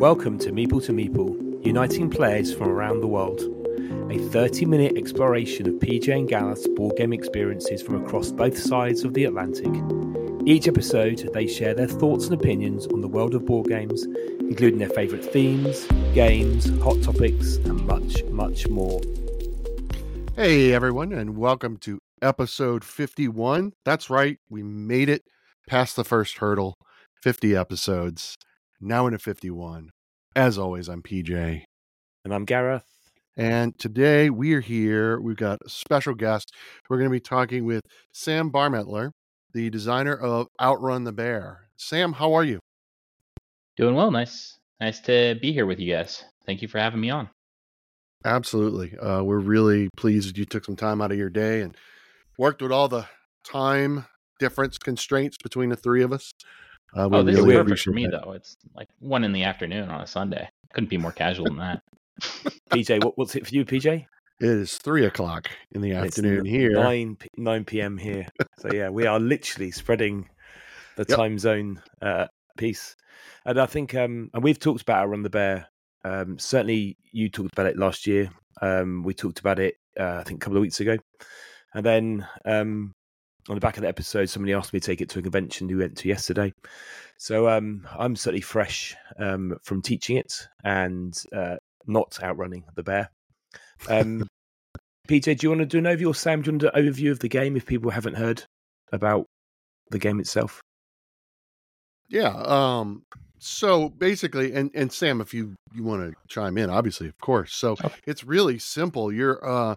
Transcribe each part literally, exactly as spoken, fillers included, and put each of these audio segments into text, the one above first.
Welcome to Meeple to Meeple, uniting players from around the world. A thirty-minute exploration of P J and Gallup's board game experiences from across both sides of the Atlantic. Each episode, they share their thoughts and opinions on the world of board games, including their favourite themes, games, hot topics, and much, much more. Hey everyone, and welcome to episode fifty-one. That's right, we made it past the first hurdle, fifty episodes. Now into fifty-one. As always, I'm P J. And I'm Gareth. And today we're here. We've got a special guest. We're going to be talking with Sam Barmettler, the designer of Outrun the Bear. Sam, how are you? Doing well. Nice. Nice to be here with you guys. Thank you for having me on. Absolutely. Uh, we're really pleased you took some time out of your day and worked with all the time difference constraints between the three of us. Uh, oh, this really is perfect for me, that. though. It's like one in the afternoon on a Sunday. Couldn't be more casual than that. P J, what, what's it for you, P J? It is three o'clock in the it's afternoon here. nine p.m. here. So yeah, we are literally spreading the yep. time zone uh, piece. And I think, um, and we've talked about Outrun the Bear. Um, certainly, you talked about it last year. Um, we talked about it, uh, I think, a couple of weeks ago. And then... Um, on the back of the episode, somebody asked me to take it to a convention we went to yesterday. So um, I'm certainly fresh um, from teaching it and uh, not outrunning the bear. Um, P J, do you want to do an overview, or Sam, do you want to do an overview of the game if people haven't heard about the game itself? Yeah. Um, so basically, and, and Sam, if you, you want to chime in, obviously, of course. So okay. It's really simple. You're... Uh,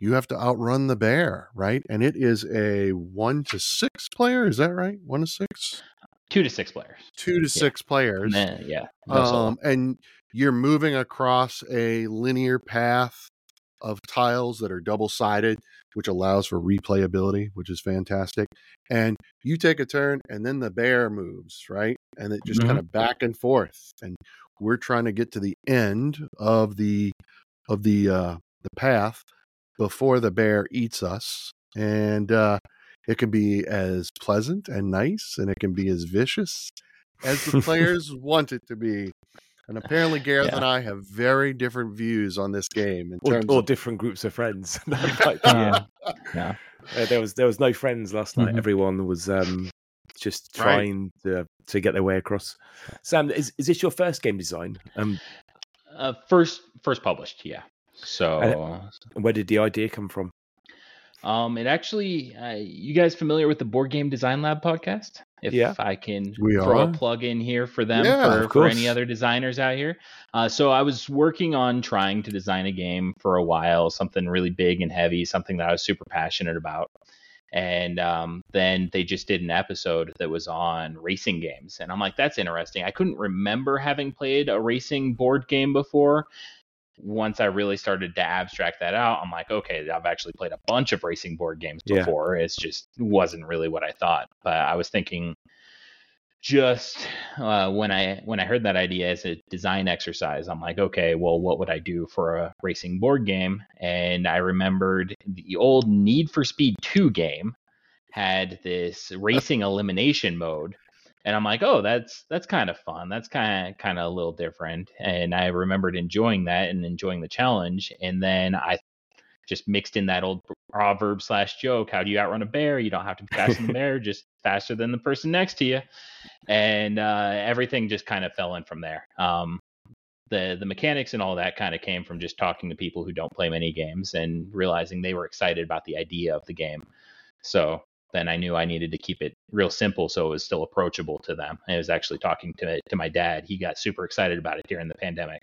You have to outrun the bear, right? And it is a one to six player. Is that right? One to six? Two to six players. Two to yeah. six players. Nah, yeah. Um, and you're moving across a linear path of tiles that are double-sided, which allows for replayability, which is fantastic. And you take a turn, and then the bear moves, right? And it just mm-hmm. kind of back and forth. And we're trying to get to the end of the of the uh, the path before the bear eats us. And uh, it can be as pleasant and nice, and it can be as vicious as the players want it to be. And apparently Gareth yeah. and I have very different views on this game. In or, terms or of... different groups of friends. like, yeah. Yeah. Uh, there was there was no friends last night. Mm-hmm. Everyone was um, just trying right. to, to get their way across. Sam, is, is this your first game design? Um, uh, first, first published, yeah. So, uh, where did the idea come from? Um, it actually, uh, you guys familiar with the Board Game Design Lab podcast? If yeah. I can we throw are. a plug in here for them, yeah, for, for any other designers out here. Uh, so I was working on trying to design a game for a while, something really big and heavy, something that I was super passionate about. And um, then they just did an episode that was on racing games. And I'm like, that's interesting. I couldn't remember having played a racing board game before. Once I really started to abstract that out, I'm like, okay, I've actually played a bunch of racing board games before. Yeah. It's just wasn't really what I thought. But I was thinking just uh, when I when I heard that idea as a design exercise, I'm like, okay, well, what would I do for a racing board game? And I remembered the old Need for Speed two game had this racing elimination mode. And I'm like, oh, that's that's kind of fun. That's kind of kind of a little different. And I remembered enjoying that and enjoying the challenge. And then I just mixed in that old proverb slash joke. How do you outrun a bear? You don't have to be faster than the bear, just faster than the person next to you. And uh, everything just kind of fell in from there. Um, the the mechanics and all that kind of came from just talking to people who don't play many games and realizing they were excited about the idea of the game. So then I knew I needed to keep it real simple so it was still approachable to them. I was actually talking to to my dad. He got super excited about it during the pandemic,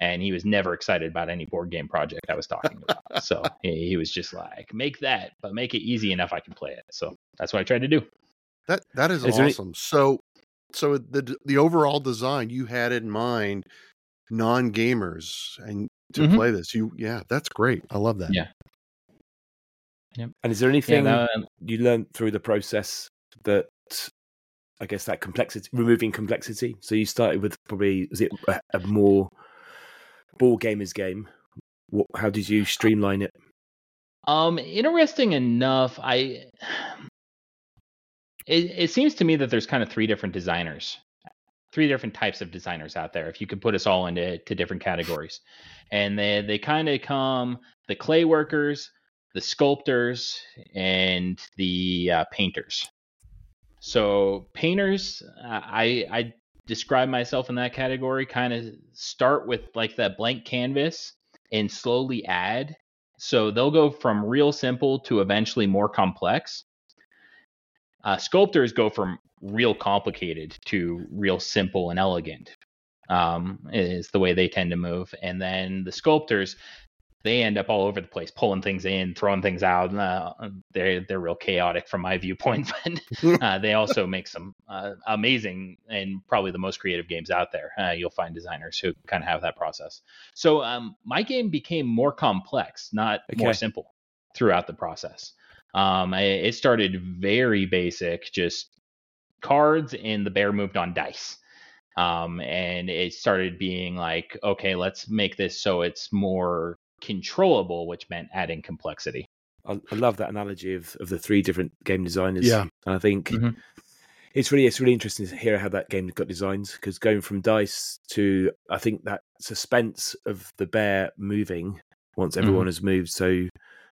and he was never excited about any board game project I was talking about. So he, he was just like, make that, but make it easy enough I can play it. So that's what I tried to do. That That is, is awesome. Any- so so the the overall design, you had in mind non-gamers and to mm-hmm. play this. You Yeah, that's great. I love that. Yeah. Yep. And is there anything yeah, no, you learned through the process that, I guess, that complexity, removing complexity? So you started with probably, is it a more ball gamers game? What, how did you streamline it? Um, interesting enough, I it, it seems to me that there's kind of three different designers three different types of designers out there, if you could put us all into to different categories. And they, they kind of come the clay workers, the sculptors, and the uh, painters. So painters, uh, I I describe myself in that category, kind of start with like that blank canvas and slowly add. So they'll go from real simple to eventually more complex. Uh, sculptors go from real complicated to real simple and elegant, um, is the way they tend to move. And then the sculptors, they end up all over the place, pulling things in, throwing things out. Uh, they're they're real chaotic from my viewpoint, but uh, they also make some uh, amazing and probably the most creative games out there. Uh, you'll find designers who kind of have that process. So um, my game became more complex, not okay. more simple throughout the process. Um, I, it started very basic, just cards, and the bear moved on dice. Um, and it started being like, okay, let's make this so it's more controllable, which meant adding complexity. I, I love that analogy of, of the three different game designers. Yeah, and I think mm-hmm. it's really it's really interesting to hear how that game got designed, because going from dice to, I think that suspense of the bear moving once everyone mm-hmm. has moved. So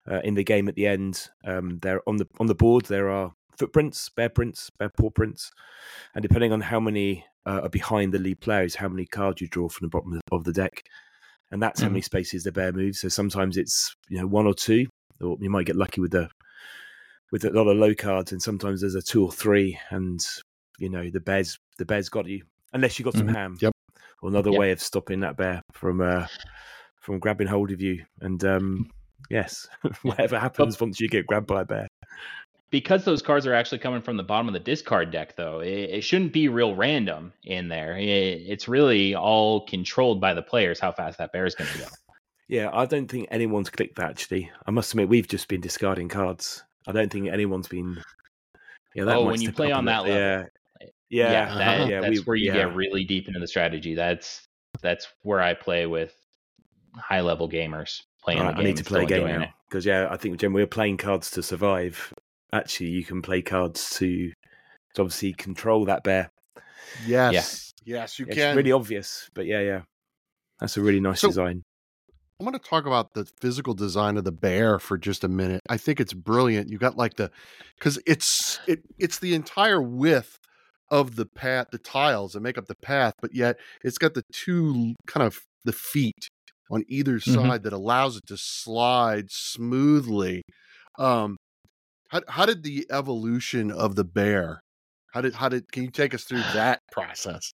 uh, in the game at the end, um, there on the on the board there are footprints, bear prints, bear paw prints, and depending on how many uh, are behind the lead players, how many cards you draw from the bottom of the deck. And that's mm-hmm. how many spaces the bear moves. So sometimes it's, you know, one or two, or you might get lucky with the with a lot of low cards, and sometimes there's a two or three, and you know the bear's the bear's got you, unless you got mm-hmm. some ham, yep. or another yep. way of stopping that bear from uh, from grabbing hold of you. And um, yes, whatever happens once you get grabbed by a bear. Because those cards are actually coming from the bottom of the discard deck, though, it, it shouldn't be real random in there. It, it's really all controlled by the players how fast that bear is going to go. Yeah, I don't think anyone's clicked that, actually. I must admit, we've just been discarding cards. I don't think anyone's been... Yeah, that oh, when you play on that level. Yeah, yeah. yeah, that, yeah that's we, where you yeah. get really deep into the strategy. That's that's where I play with high-level gamers. Playing right, the game I need to play a game now. Because, yeah, I think, Jim, we're playing cards to survive. Actually, you can play cards to, to obviously control that bear. Yes. Yeah. Yes, you it's can. It's really obvious, but yeah, yeah. That's a really nice so, design. I want to talk about the physical design of the bear for just a minute. I think it's brilliant. You got like the, because it's it it's the entire width of the path, the tiles that make up the path, but yet it's got the two kind of the feet on either side mm-hmm. that allows it to slide smoothly. Um, How how did the evolution of the bear? How did how did can you take us through that process?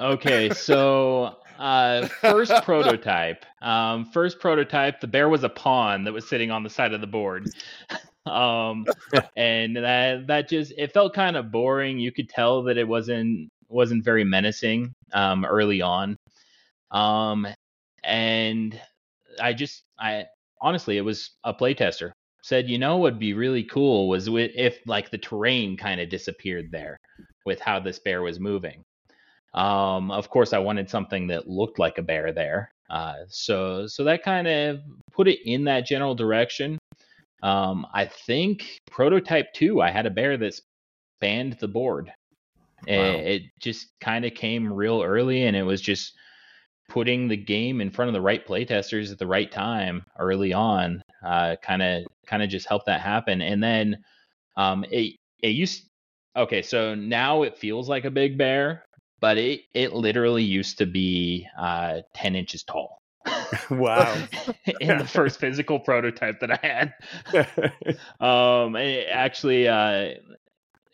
Okay, so uh, first prototype, um, first prototype, the bear was a pawn that was sitting on the side of the board, um, and that that just it felt kind of boring. You could tell that it wasn't wasn't very menacing um, early on, um, and I just I honestly it was a playtester. Said, you know, what'd be really cool was if like the terrain kind of disappeared there with how this bear was moving. Um, of course, I wanted something that looked like a bear there. Uh, so so that kind of put it in that general direction. Um, I think prototype two, I had a bear that spanned the board. Wow. It, it just kind of came real early, and it was just putting the game in front of the right playtesters at the right time early on. Uh, kind of, kind of just help that happen. And then, um, it, it used, okay. So now it feels like a big bear, but it, it literally used to be, uh, ten inches tall. Wow. In the first physical prototype that I had. um, it actually, uh,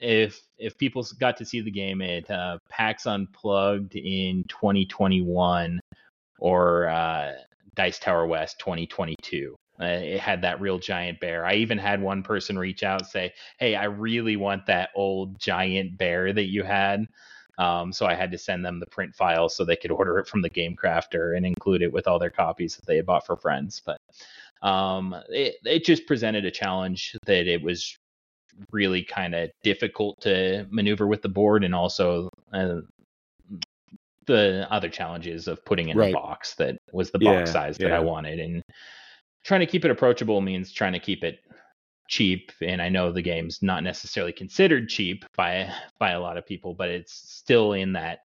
if, if people got to see the game at, uh, Pax Unplugged in twenty twenty-one or, uh, Dice Tower West twenty twenty-two. Uh, it had that real giant bear. I even had one person reach out and say, hey, I really want that old giant bear that you had. Um, so I had to send them the print file so they could order it from the Game Crafter and include it with all their copies that they had bought for friends. But um, it, it just presented a challenge that it was really kind of difficult to maneuver with the board, and also uh, the other challenges of putting in right. a box that was the yeah, box size that yeah. I wanted. And trying to keep it approachable means trying to keep it cheap, and I know the game's not necessarily considered cheap by by a lot of people, but it's still in that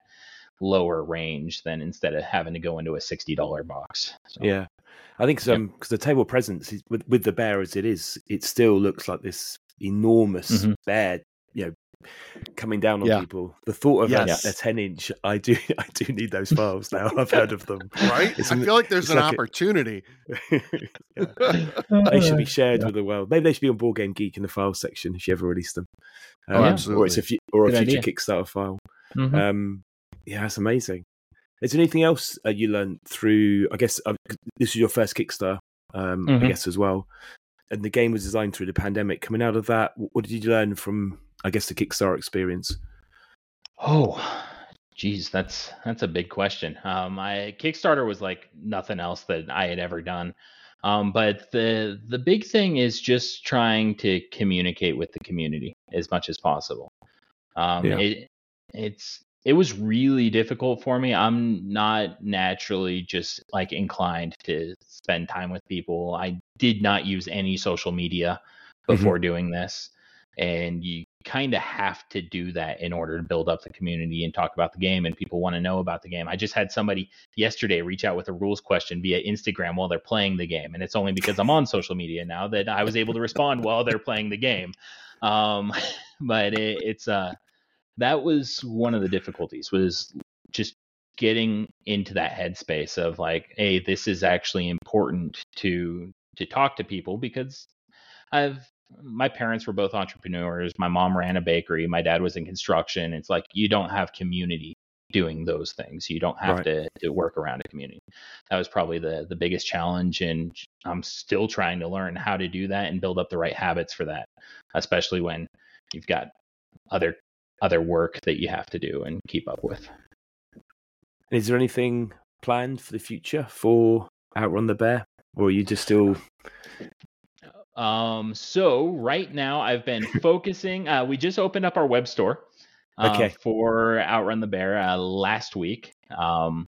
lower range than instead of having to go into a sixty dollars box. So, yeah, I think so, because yeah. the table presence is, with, with the bear as it is, it still looks like this enormous mm-hmm. bear, you know, coming down on yeah. people. The thought of yes. a, a ten inch, I do I do need those files now. I've heard of them. Right? It's, I feel like there's an like opportunity. A, yeah. They should be shared yeah. with the world. Maybe they should be on Board Game Geek in the file section if you ever release them. Um, oh, absolutely. Or, it's a few, or a future idea. Kickstarter file. Mm-hmm. Um, yeah, that's amazing. Is there anything else uh, you learned through, I guess, uh, this is your first Kickstarter, um, mm-hmm. I guess, as well. And the game was designed through the pandemic. Coming out of that, what did you learn from, I guess, the Kickstarter experience? Oh, geez, that's that's a big question. Um, I Kickstarter was like nothing else that I had ever done. Um, but the the big thing is just trying to communicate with the community as much as possible. Um, yeah. it it's it was really difficult for me. I'm not naturally just like inclined to spend time with people. I did not use any social media before mm-hmm. doing this, and you kind of have to do that in order to build up the community and talk about the game, and people want to know about the game. I just had somebody yesterday reach out with a rules question via Instagram while they're playing the game, and it's only because I'm on social media now that I was able to respond while they're playing the game. Um, but it, it's uh, that was one of the difficulties, was just getting into that headspace of like, hey, this is actually important to to talk to people, because I've my parents were both entrepreneurs. My mom ran a bakery. My dad was in construction. It's like, you don't have community doing those things. You don't have right. to, to work around a community. That was probably the, the biggest challenge. And I'm still trying to learn how to do that and build up the right habits for that, especially when you've got other, other work that you have to do and keep up with. And is there anything planned for the future for Outrun the Bear? Or are you just still... Um, so right now I've been focusing, uh, we just opened up our web store, uh, okay. for Outrun the Bear, uh, last week. Um,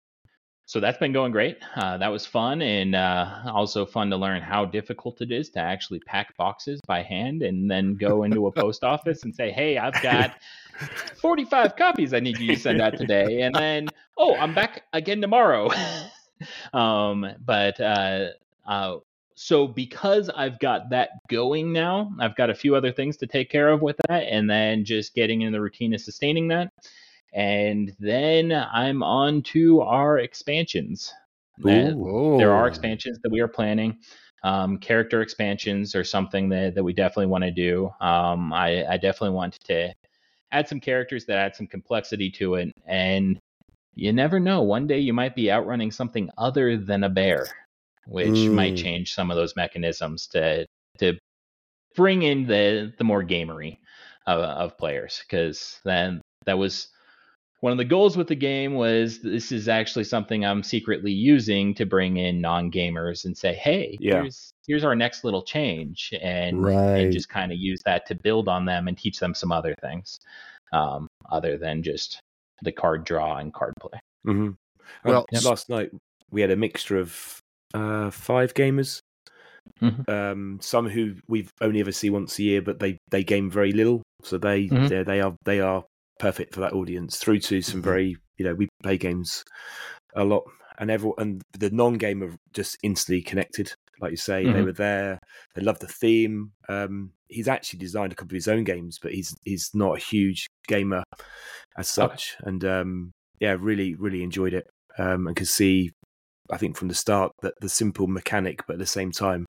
so that's been going great. Uh, that was fun. And, uh, also fun to learn how difficult it is to actually pack boxes by hand and then go into a post office and say, hey, I've got forty-five copies I need you to send out today. And then, oh, I'm back again tomorrow. um, but, uh, uh, So because I've got that going now, I've got a few other things to take care of with that, and then just getting in the routine of sustaining that. And then I'm on to our expansions. Ooh, there are expansions that we are planning. Um, character expansions are something that, that we definitely want to do. Um, I, I definitely want to add some characters that add some complexity to it. And you never know. One day you might be outrunning something other than a bear, which mm. might change some of those mechanisms to to bring in the, the more gamery of, of players. Because then that was one of the goals with the game, was this is actually something I'm secretly using to bring in non-gamers and say, hey, yeah. here's here's our next little change. And, right. and just kind of use that to build on them and teach them some other things, um, other than just the card draw and card play. Mm-hmm. Well, um, last night we had a mixture of Uh, five gamers, mm-hmm. um, some who we've only ever see once a year, but they, they game very little, so they mm-hmm. they are they are perfect for that audience. Through to some mm-hmm. very, you know, we play games a lot, and everyone and the non gamer just instantly connected. Like you say, mm-hmm. they were there. They loved the theme. Um, he's actually designed a couple of his own games, but he's he's not a huge gamer as such, okay. and um, yeah, really really enjoyed it, um, and could see, I think, from the start, that the simple mechanic, but at the same time,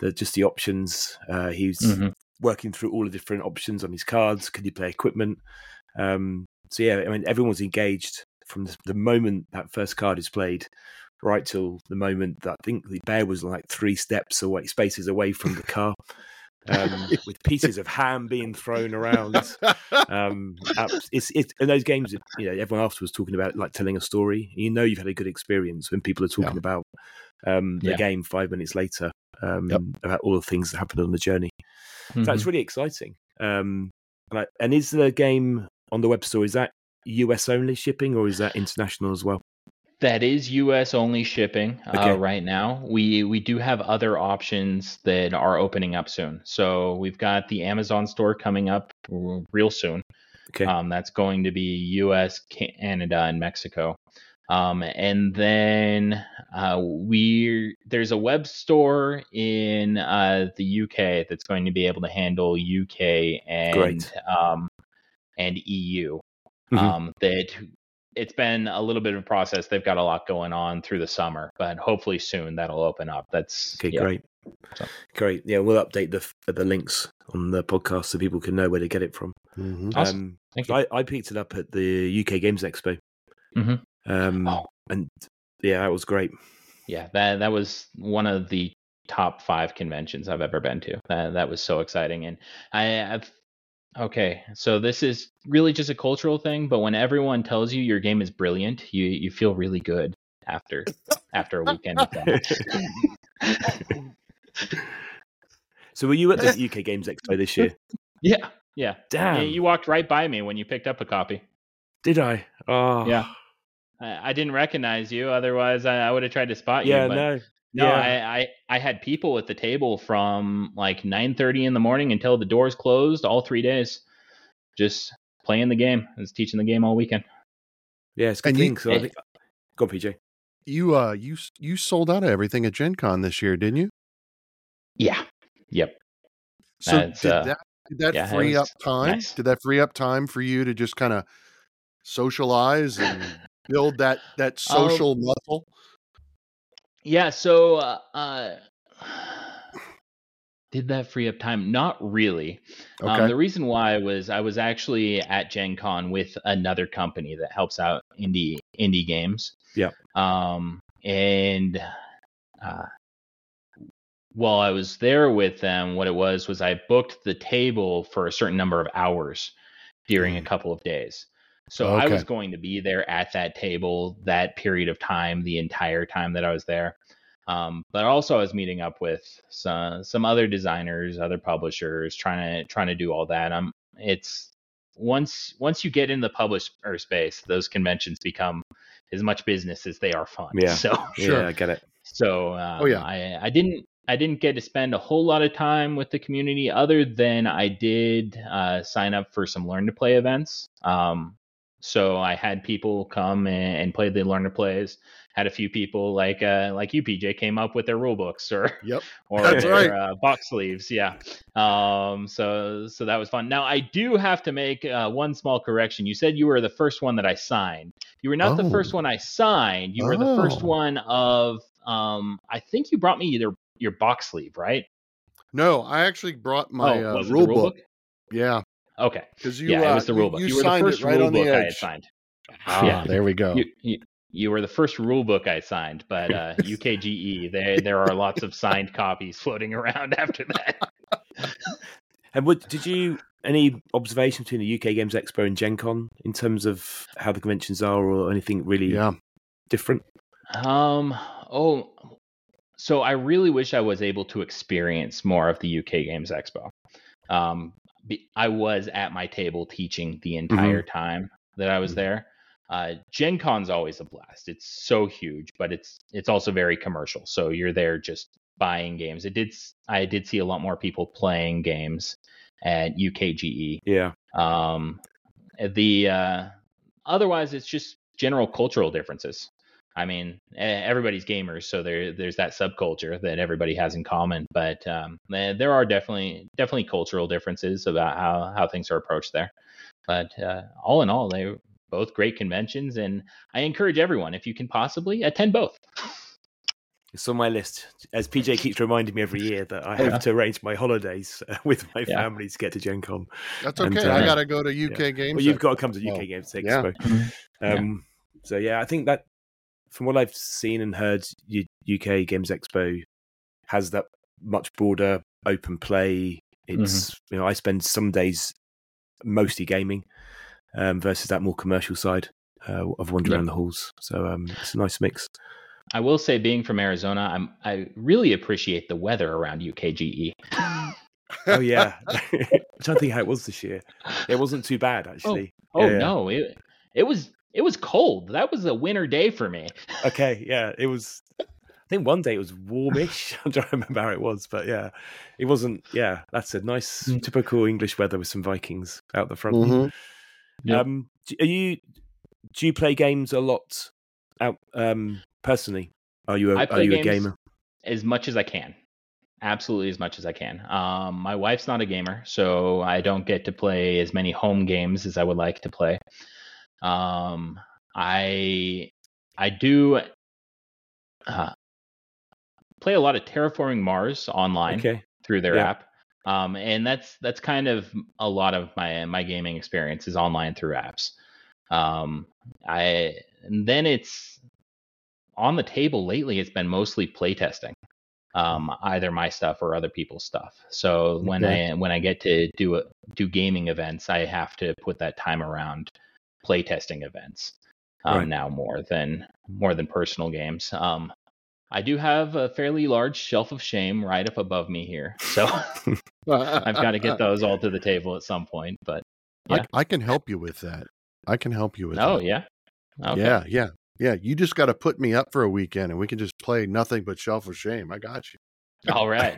the just the options. Uh, he's mm-hmm. working through all the different options on his cards. Could he play equipment? Um, so yeah, I mean, everyone's engaged from the moment that first card is played, right till the moment that I think the bear was like three steps away, spaces away from the car, um, with pieces of ham being thrown around. Um, it's it's and those games, you know, everyone else was talking about, like telling a story. You know, you've had a good experience when people are talking yeah. about um, the yeah. game five minutes later, um, yep. about all the things that happened on the journey. Mm-hmm. So it's really exciting. Um, and, I, and is the game on the web store, is that U S only shipping, or is that international as well? That is U S only shipping uh, okay. right now. We we do have other options that are opening up soon. So we've got the Amazon store coming up real soon. Okay. Um, that's going to be U S, Canada, and Mexico. Um, and then uh, we there's a web store in uh, the U K that's going to be able to handle U K and um, and E U. Mm-hmm. Um, that. It's been a little bit of a process. They've got a lot going on through the summer, but hopefully soon that'll open up. That's okay. Yeah. Great. So. Great. Yeah. We'll update the, the links on the podcast so people can know where to get it from. Mm-hmm. Awesome. Um, Thank you. I, I picked it up at the U K Games Expo. Mm-hmm. Um, oh. And yeah, that was great. Yeah. That, that was one of the top five conventions I've ever been to. That, that was so exciting. And I, I've, Okay, so this is really just a cultural thing, but when everyone tells you your game is brilliant, you, you feel really good after after a weekend of that. So were you at the U K Games Expo this year? Yeah, yeah. Damn. You, you walked right by me when you picked up a copy. Did I? Oh. Yeah. I, I didn't recognize you, otherwise I, I would have tried to spot you. Yeah, but... no. No, yeah. I, I, I had people at the table from like nine thirty in the morning until the doors closed all three days, just playing the game. I was teaching the game all weekend. Yeah, it's a good thing. You, so I think, go, P J. You uh, you you sold out of everything at Gen Con this year, didn't you? Yeah. Yep. So That's, did uh, that, did that yeah, free up time? Nice. Did that free up time for you to just kind of socialize and build that, that social um, muscle? Yeah, so uh, uh, did that free up time? Not really. Okay. Um, the reason why was I was actually at Gen Con with another company that helps out indie indie games. Yeah. Um, and uh, while I was there with them, what it was was I booked the table for a certain number of hours during mm. a couple of days. So okay. I was going to be there at that table, that period of time, the entire time that I was there. Um, but also I was meeting up with some, some other designers, other publishers, trying to trying to do all that. Um, it's once once you get in the publisher space, those conventions become as much business as they are fun. Yeah, so, sure, yeah, I get it. So um, oh, yeah. I, I didn't I didn't get to spend a whole lot of time with the community, other than I did uh, sign up for some learn to play events. Um, So I had people come and play the learner plays. Had a few people like uh, like you, P J, came up with their rule books or yep. or their, right. uh, box sleeves. Yeah. Um. So so that was fun. Now I do have to make uh, one small correction. You said you were the first one that I signed. You were not oh. the first one I signed. You oh. were the first one of um. I think you brought me your your box sleeve, right? No, I actually brought my oh, uh, rule, rule book. book? Yeah. Okay. You, yeah, uh, it was the rulebook. You, you, you were the first right rulebook I had signed. Ah, yeah. There we go. You, you, you were the first rulebook I signed, but uh, U K G E, there there are lots of signed copies floating around after that. And what did you? Any observation between the U K Games Expo and Gen Con in terms of how the conventions are, or anything really yeah. different? Um. Oh. So I really wish I was able to experience more of the U K Games Expo. Um. I was at my table teaching the entire mm-hmm. time that I was there. Uh, Gen Con's always a blast. It's so huge, but it's it's also very commercial. So you're there just buying games. It did I did see a lot more people playing games at U K G E. Yeah. Um. The uh, otherwise, it's just general cultural differences. I mean, everybody's gamers, so there there's that subculture that everybody has in common. But um, there are definitely definitely cultural differences about how, how things are approached there. But uh, all in all, they're both great conventions, and I encourage everyone, if you can possibly, attend both. It's on my list. As P J keeps reminding me every year that I have yeah. to arrange my holidays with my yeah. family to get to Gen Con. That's okay. And, uh, I got to go to U K yeah. Games. Well, you've got to come to U K oh. Games Expo. Yeah. Um, yeah. So, yeah, I think that, from what I've seen and heard, U K Games Expo has that much broader open play. It's mm-hmm. you know, I spend some days mostly gaming um, versus that more commercial side uh, of wandering yeah. around the halls. So um, it's a nice mix. I will say, being from Arizona, I'm I really appreciate the weather around U K G E. Oh yeah, I'm trying to think how it was this year. It wasn't too bad actually. Oh, oh yeah. no, it it was. it was cold. That was a winter day for me. Okay, yeah, it was. I think one day it was warmish. I'm trying to remember how it was, but yeah, it wasn't. Yeah, that's a nice mm. typical English weather with some Vikings out the front. Mm-hmm. Yep. Um, are you? Do you play games a lot? Out um, personally, are you? A, I play are you games a gamer? As much as I can, absolutely as much as I can. Um, my wife's not a gamer, so I don't get to play as many home games as I would like to play. Um, I I do. Uh, play a lot of Terraforming Mars online okay. through their yeah. app. Um, and that's, that's kind of a lot of my, my gaming experience is online through apps. Um, I, and then it's on the table lately, it's been mostly playtesting, um, either my stuff or other people's stuff. So okay. when I, when I get to do a, do gaming events, I have to put that time around playtesting events, um, right. now more than, more than personal games. Um, I do have a fairly large shelf of shame right up above me here. So I've got to get those all to the table at some point. But yeah. I, I can help you with that. I can help you with oh, that. Oh, yeah. Okay. Yeah, yeah, yeah. You just got to put me up for a weekend and we can just play nothing but shelf of shame. I got you. All right.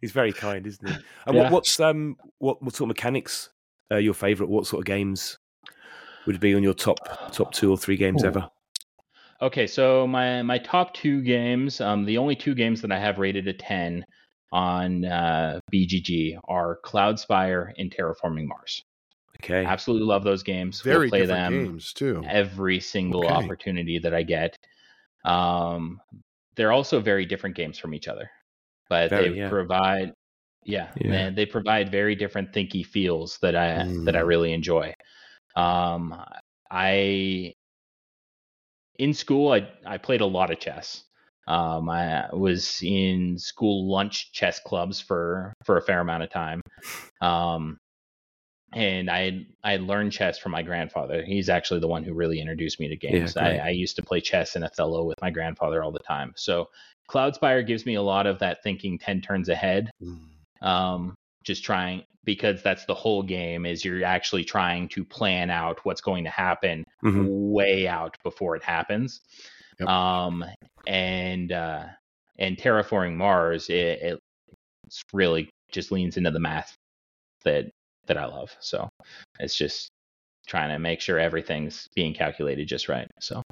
He's very kind, isn't he? And yeah. what, what's, um, what, what sort of mechanics are your favorite? What sort of games would be on your top top two or three games Ooh. ever? Okay, so my, my top two games, um, the only two games that I have rated a ten on uh, B G G are Cloudspire and Terraforming Mars. Okay. Absolutely love those games. Very we'll play different them games, too. Every single okay. opportunity that I get. Um, they're also very different games from each other, but very, they yeah. provide, yeah, yeah. Man, they provide very different thinky feels that I mm. that I really enjoy. Um, I. In school, I, I played a lot of chess. Um, I was in school lunch chess clubs for, for a fair amount of time. Um, and I I learned chess from my grandfather. He's actually the one who really introduced me to games. Yeah, I, I used to play chess and Othello with my grandfather all the time. So Cloudspire gives me a lot of that thinking ten turns ahead. Um, just trying, because that's the whole game, is you're actually trying to plan out what's going to happen mm-hmm. way out before it happens. Yep. Um, and, uh, and Terraforming Mars, it, it really just leans into the math that, that I love. So it's just trying to make sure everything's being calculated just right. So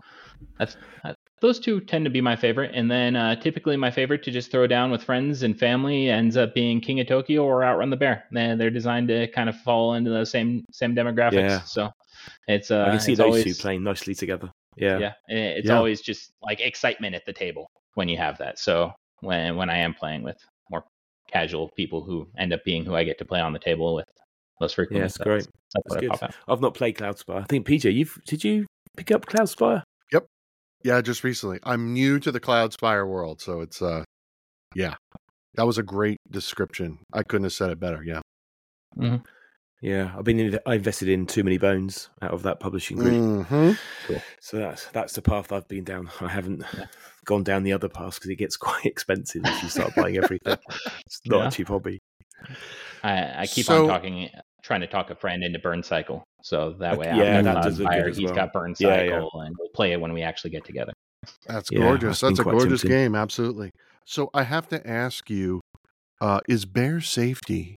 that's, that's those two tend to be my favorite. And then uh, typically my favorite to just throw down with friends and family ends up being King of Tokyo or Outrun the Bear. And they're designed to kind of fall into those same same demographics. Yeah. So it's uh, I can see those always, two playing nicely together. Yeah. Yeah. It's yeah. always just like excitement at the table when you have that. So when when I am playing with more casual people who end up being who I get to play on the table with most frequently. Yeah, that's so great. That's, that's good. I've not played Cloudspire. I think P J, you've did you pick up Cloudspire? Yeah, just recently. I'm new to the Cloudspire world, so it's uh, yeah, that was a great description. I couldn't have said it better. Yeah, mm-hmm. yeah. I've been in, I invested in too many bones out of that publishing group. Mm-hmm. Cool. So that's that's the path I've been down. I haven't yeah. gone down the other path because it gets quite expensive if you start buying everything. It's not yeah. a cheap hobby. I, I keep so, on talking, trying to talk a friend into Burn Cycle. So that way, yeah, I'm that fire. He's well. got Burn Cycle, yeah, yeah. and we'll play it when we actually get together. That's yeah, gorgeous. That's a gorgeous tempting. game, absolutely. So I have to ask you: uh, is bear safety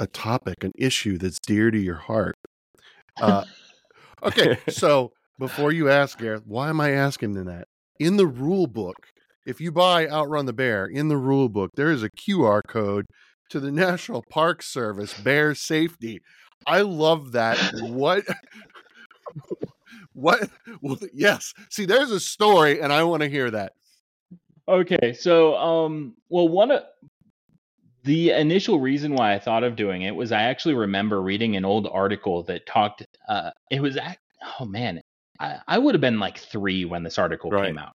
a topic, an issue that's dear to your heart? Uh, okay. So before you ask, Gareth, why am I asking him that? In the rule book, if you buy Outrun the Bear, in the rule book there is a Q R code to the National Park Service bear safety. I love that. What? What? Well, yes. See, there's a story, and I want to hear that. Okay. So, um, well, one of the initial reason why I thought of doing it was I actually remember reading an old article that talked. Uh, it was, oh man, I, I would have been like three when this article right. came out.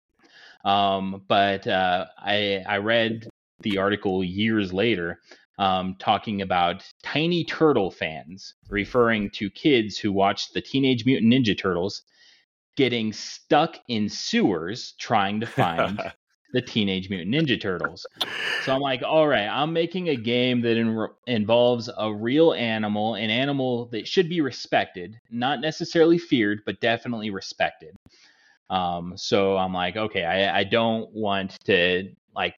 Um, but uh, I I read the article years later. Um, talking about tiny turtle fans, referring to kids who watched the Teenage Mutant Ninja Turtles getting stuck in sewers trying to find the Teenage Mutant Ninja Turtles. So I'm like, all right, I'm making a game that in- involves a real animal, an animal that should be respected, not necessarily feared, but definitely respected. Um, so I'm like, okay, I, I don't want to like,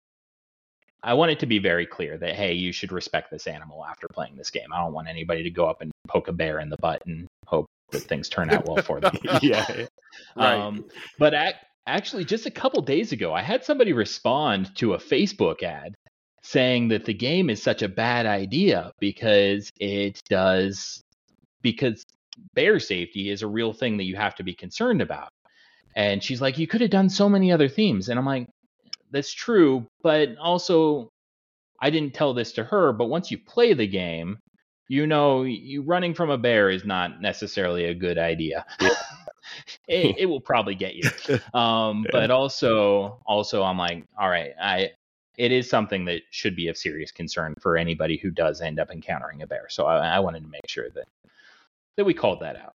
I want it to be very clear that, hey, you should respect this animal after playing this game. I don't want anybody to go up and poke a bear in the butt and hope that things turn out well for them. Yeah. Right. Um, but at, actually, just a couple days ago, I had somebody respond to a Facebook ad saying that the game is such a bad idea because it does, because bear safety is a real thing that you have to be concerned about. And she's like, you could have done so many other themes. And I'm like, that's true. But also, I didn't tell this to her, but once you play the game, you know, you running from a bear is not necessarily a good idea. it, it will probably get you. Um, but also, also I'm like, all right, I, it is something that should be of serious concern for anybody who does end up encountering a bear. So I, I wanted to make sure that, that we called that out.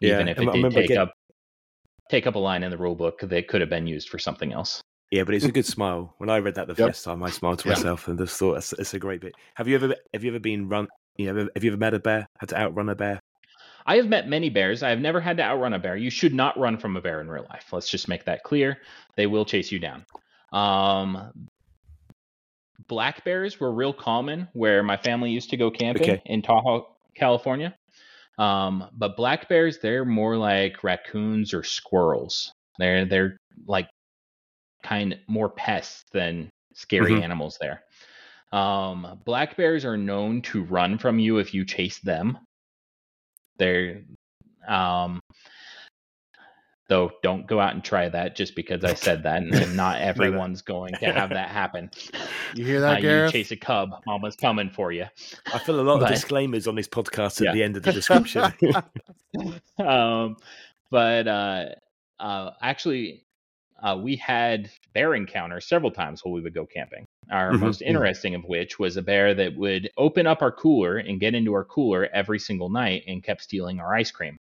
Yeah, even if it did take getting... up, take up a line in the rule book that could have been used for something else. Yeah, but it's a good smile. When I read that the yep. first time, I smiled to yeah. myself and just thought, that's, that's a great bit. Have you ever have you ever been run? You know, have you ever met a bear? Had to outrun a bear? I have met many bears. I have never had to outrun a bear. You should not run from a bear in real life. Let's just make that clear. They will chase you down. Um, black bears were real common where my family used to go camping okay. in Tahoe, California. Um, but black bears, they're more like raccoons or squirrels. They're they're like. kind of more pests than scary mm-hmm. animals there. Um, black bears are known to run from you if you chase them. They're, um, though don't go out and try that just because I said that, and not everyone's going to have that happen. You hear that, uh, Gareth? You chase a cub, mama's coming for you. I feel a lot but, of disclaimers on this podcast at yeah. the end of the description. um, but uh, uh, actually... Uh, we had bear encounters several times while we would go camping. Our mm-hmm. most interesting of which was a bear that would open up our cooler and get into our cooler every single night and kept stealing our ice cream.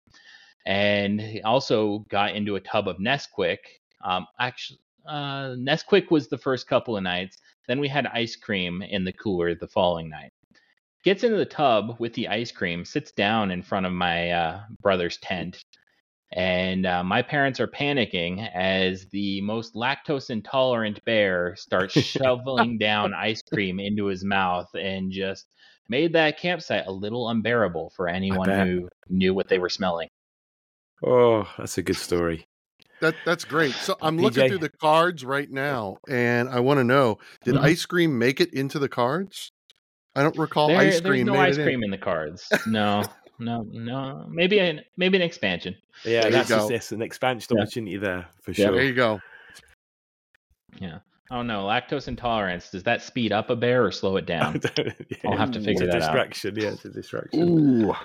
And he also got into a tub of Nesquik. Um, actually, uh, Nesquik was the first couple of nights. Then we had ice cream in the cooler the following night. Gets into the tub with the ice cream, sits down in front of my uh, brother's tent. And uh, my parents are panicking as the most lactose intolerant bear starts shoveling down ice cream into his mouth and just made that campsite a little unbearable for anyone who knew what they were smelling. Oh, that's a good story. That That's great. So I'm P J. Looking through the cards right now, and I want to know, did mm-hmm. ice cream make it into the cards? I don't recall there, ice cream. There's no ice cream in. in the cards. No. No, no, maybe an maybe an expansion. Yeah, there that's just this, an expansion yeah. opportunity there for sure. Yeah, there you go. Yeah, I don't know. Lactose intolerance, does that speed up a bear or slow it down? Yeah. I'll have to figure that distraction. out. Yeah, it's a distraction. Ooh,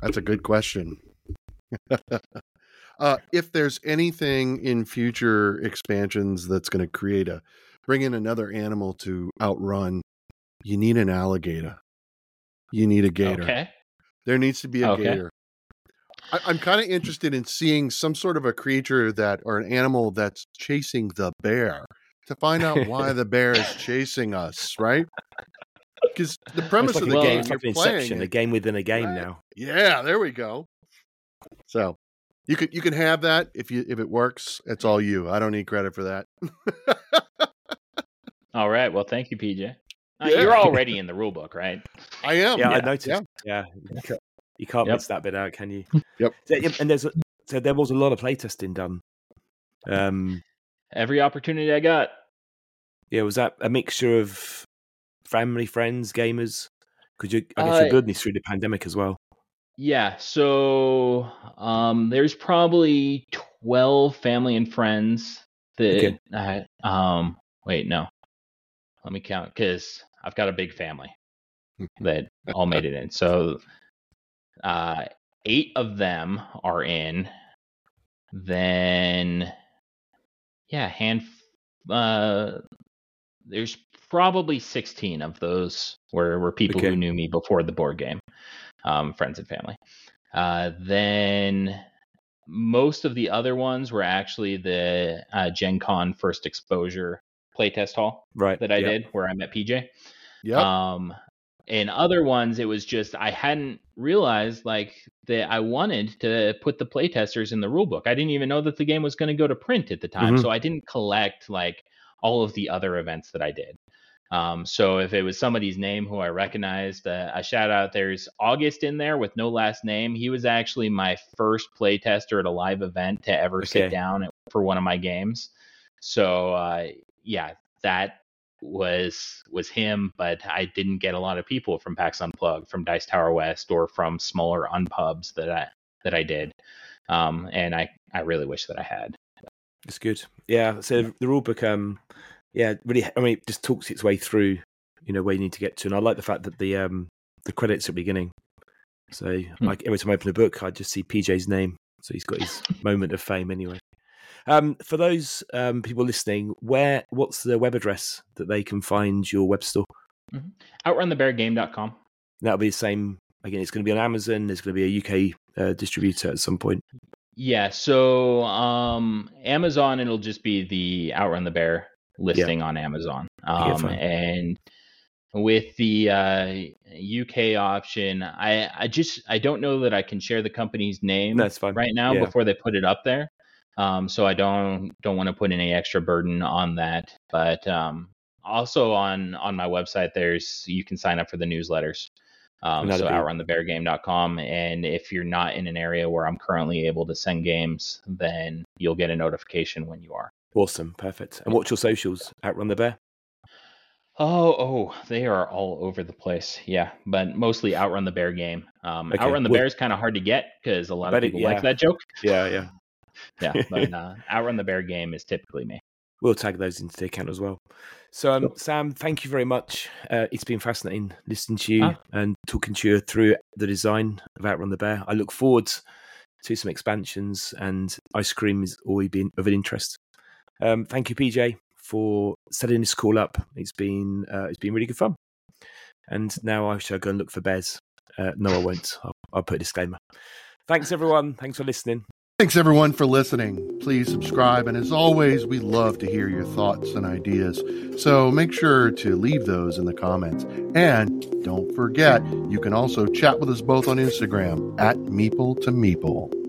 that's a good question. uh, if there's anything in future expansions that's going to create a bring in another animal to outrun, you need an alligator. You need a gator. Okay. There needs to be a okay. gator. I, I'm kind of interested in seeing some sort of a creature that, or an animal that's chasing the bear to find out why the bear is chasing us, right? Because the premise like of the well, game it's like you're playing, Inception, a game within a game right? now. Yeah, there we go. So you can you can have that if you if it works. It's all you. I don't need credit for that. All right. Well, thank you, P J. Uh, yeah. You're already in the rule book, right? I am. Yeah, yeah. I noticed. Yeah. yeah. Okay. You can't yep. miss that bit out, can you? Yep. So, and there's a, so there was a lot of playtesting done. Um, Every opportunity I got. Yeah, was that a mixture of family, friends, gamers? Because you, I guess uh, you're building this through the pandemic as well. Yeah, so um, there's probably twelve family and friends that... Okay. Uh, um, wait, no. Let me count, because... I've got a big family that all made it in. So uh, eight of them are in. Then, yeah, hand. Uh, there's probably sixteen of those were, were people okay. who knew me before the board game, um, friends and family. Uh, then Most of the other ones were actually the uh, Gen Con first exposure playtest haul right. that I yep. did, where I met P J. Yeah. Um, and other ones, it was just I hadn't realized like that I wanted to put the playtesters in the rule book. I didn't even know that the game was going to go to print at the time, mm-hmm. so I didn't collect like all of the other events that I did. Um, so if it was somebody's name who I recognized, uh, a shout out, there's August in there with no last name. He was actually my first playtester at a live event to ever okay. sit down at, for one of my games. So, uh, yeah, that was, was him, but I didn't get a lot of people from Pax Unplugged, from Dice Tower West, or from smaller unpubs that I, that I did. Um, and I, I really wish that I had. It's good. Yeah. So the rulebook, um, yeah, really. I mean, it just talks its way through, you know, where you need to get to. And I like the fact that the um, the credits at the beginning. So, hmm. like every time I open a book, I just see P J's name. So he's got his moment of fame, anyway. Um, for those um, people listening, where what's the web address that they can find your web store? Mm-hmm. outrun the bear game dot com. That'll be the same. Again, it's going to be on Amazon. There's going to be a U K uh, distributor at some point. Yeah. So um, Amazon, it'll just be the Outrun the Bear listing yeah. on Amazon. Um, and with the uh, U K option, I, I just, I don't know that I can share the company's name That's fine. right now yeah. before they put it up there. Um, so I don't, don't want to put any extra burden on that, but um, also on, on my website, there's, you can sign up for the newsletters. Um, Another so outrun the bear game dot com. And if you're not in an area where I'm currently able to send games, then you'll get a notification when you are. Awesome. Perfect. And what's your socials? Outrun the Bear? Oh, oh, they are all over the place. Yeah. But mostly Outrun the Bear game. Um, okay. Outrun the well, Bear is kind of hard to get because a lot of people it, yeah. like that joke. Yeah. Yeah. yeah. But uh, Outrun the Bear game is typically me. We'll tag those into the account as well. So, um, cool. Sam, thank you very much. Uh, it's been fascinating listening to you huh? and talking to you through the design of Outrun the Bear. I look forward to some expansions, and ice cream has always been of an interest. Um, thank you, P J, for setting this call up. It's been uh, it's been really good fun. And now I shall go and look for bears. Uh, no, I won't. I'll, I'll put a disclaimer. Thanks, everyone. Thanks for listening. Thanks, everyone, for listening. Please subscribe. And as always, we love to hear your thoughts and ideas. So make sure to leave those in the comments. And don't forget, you can also chat with us both on Instagram at Meeple to Meeple.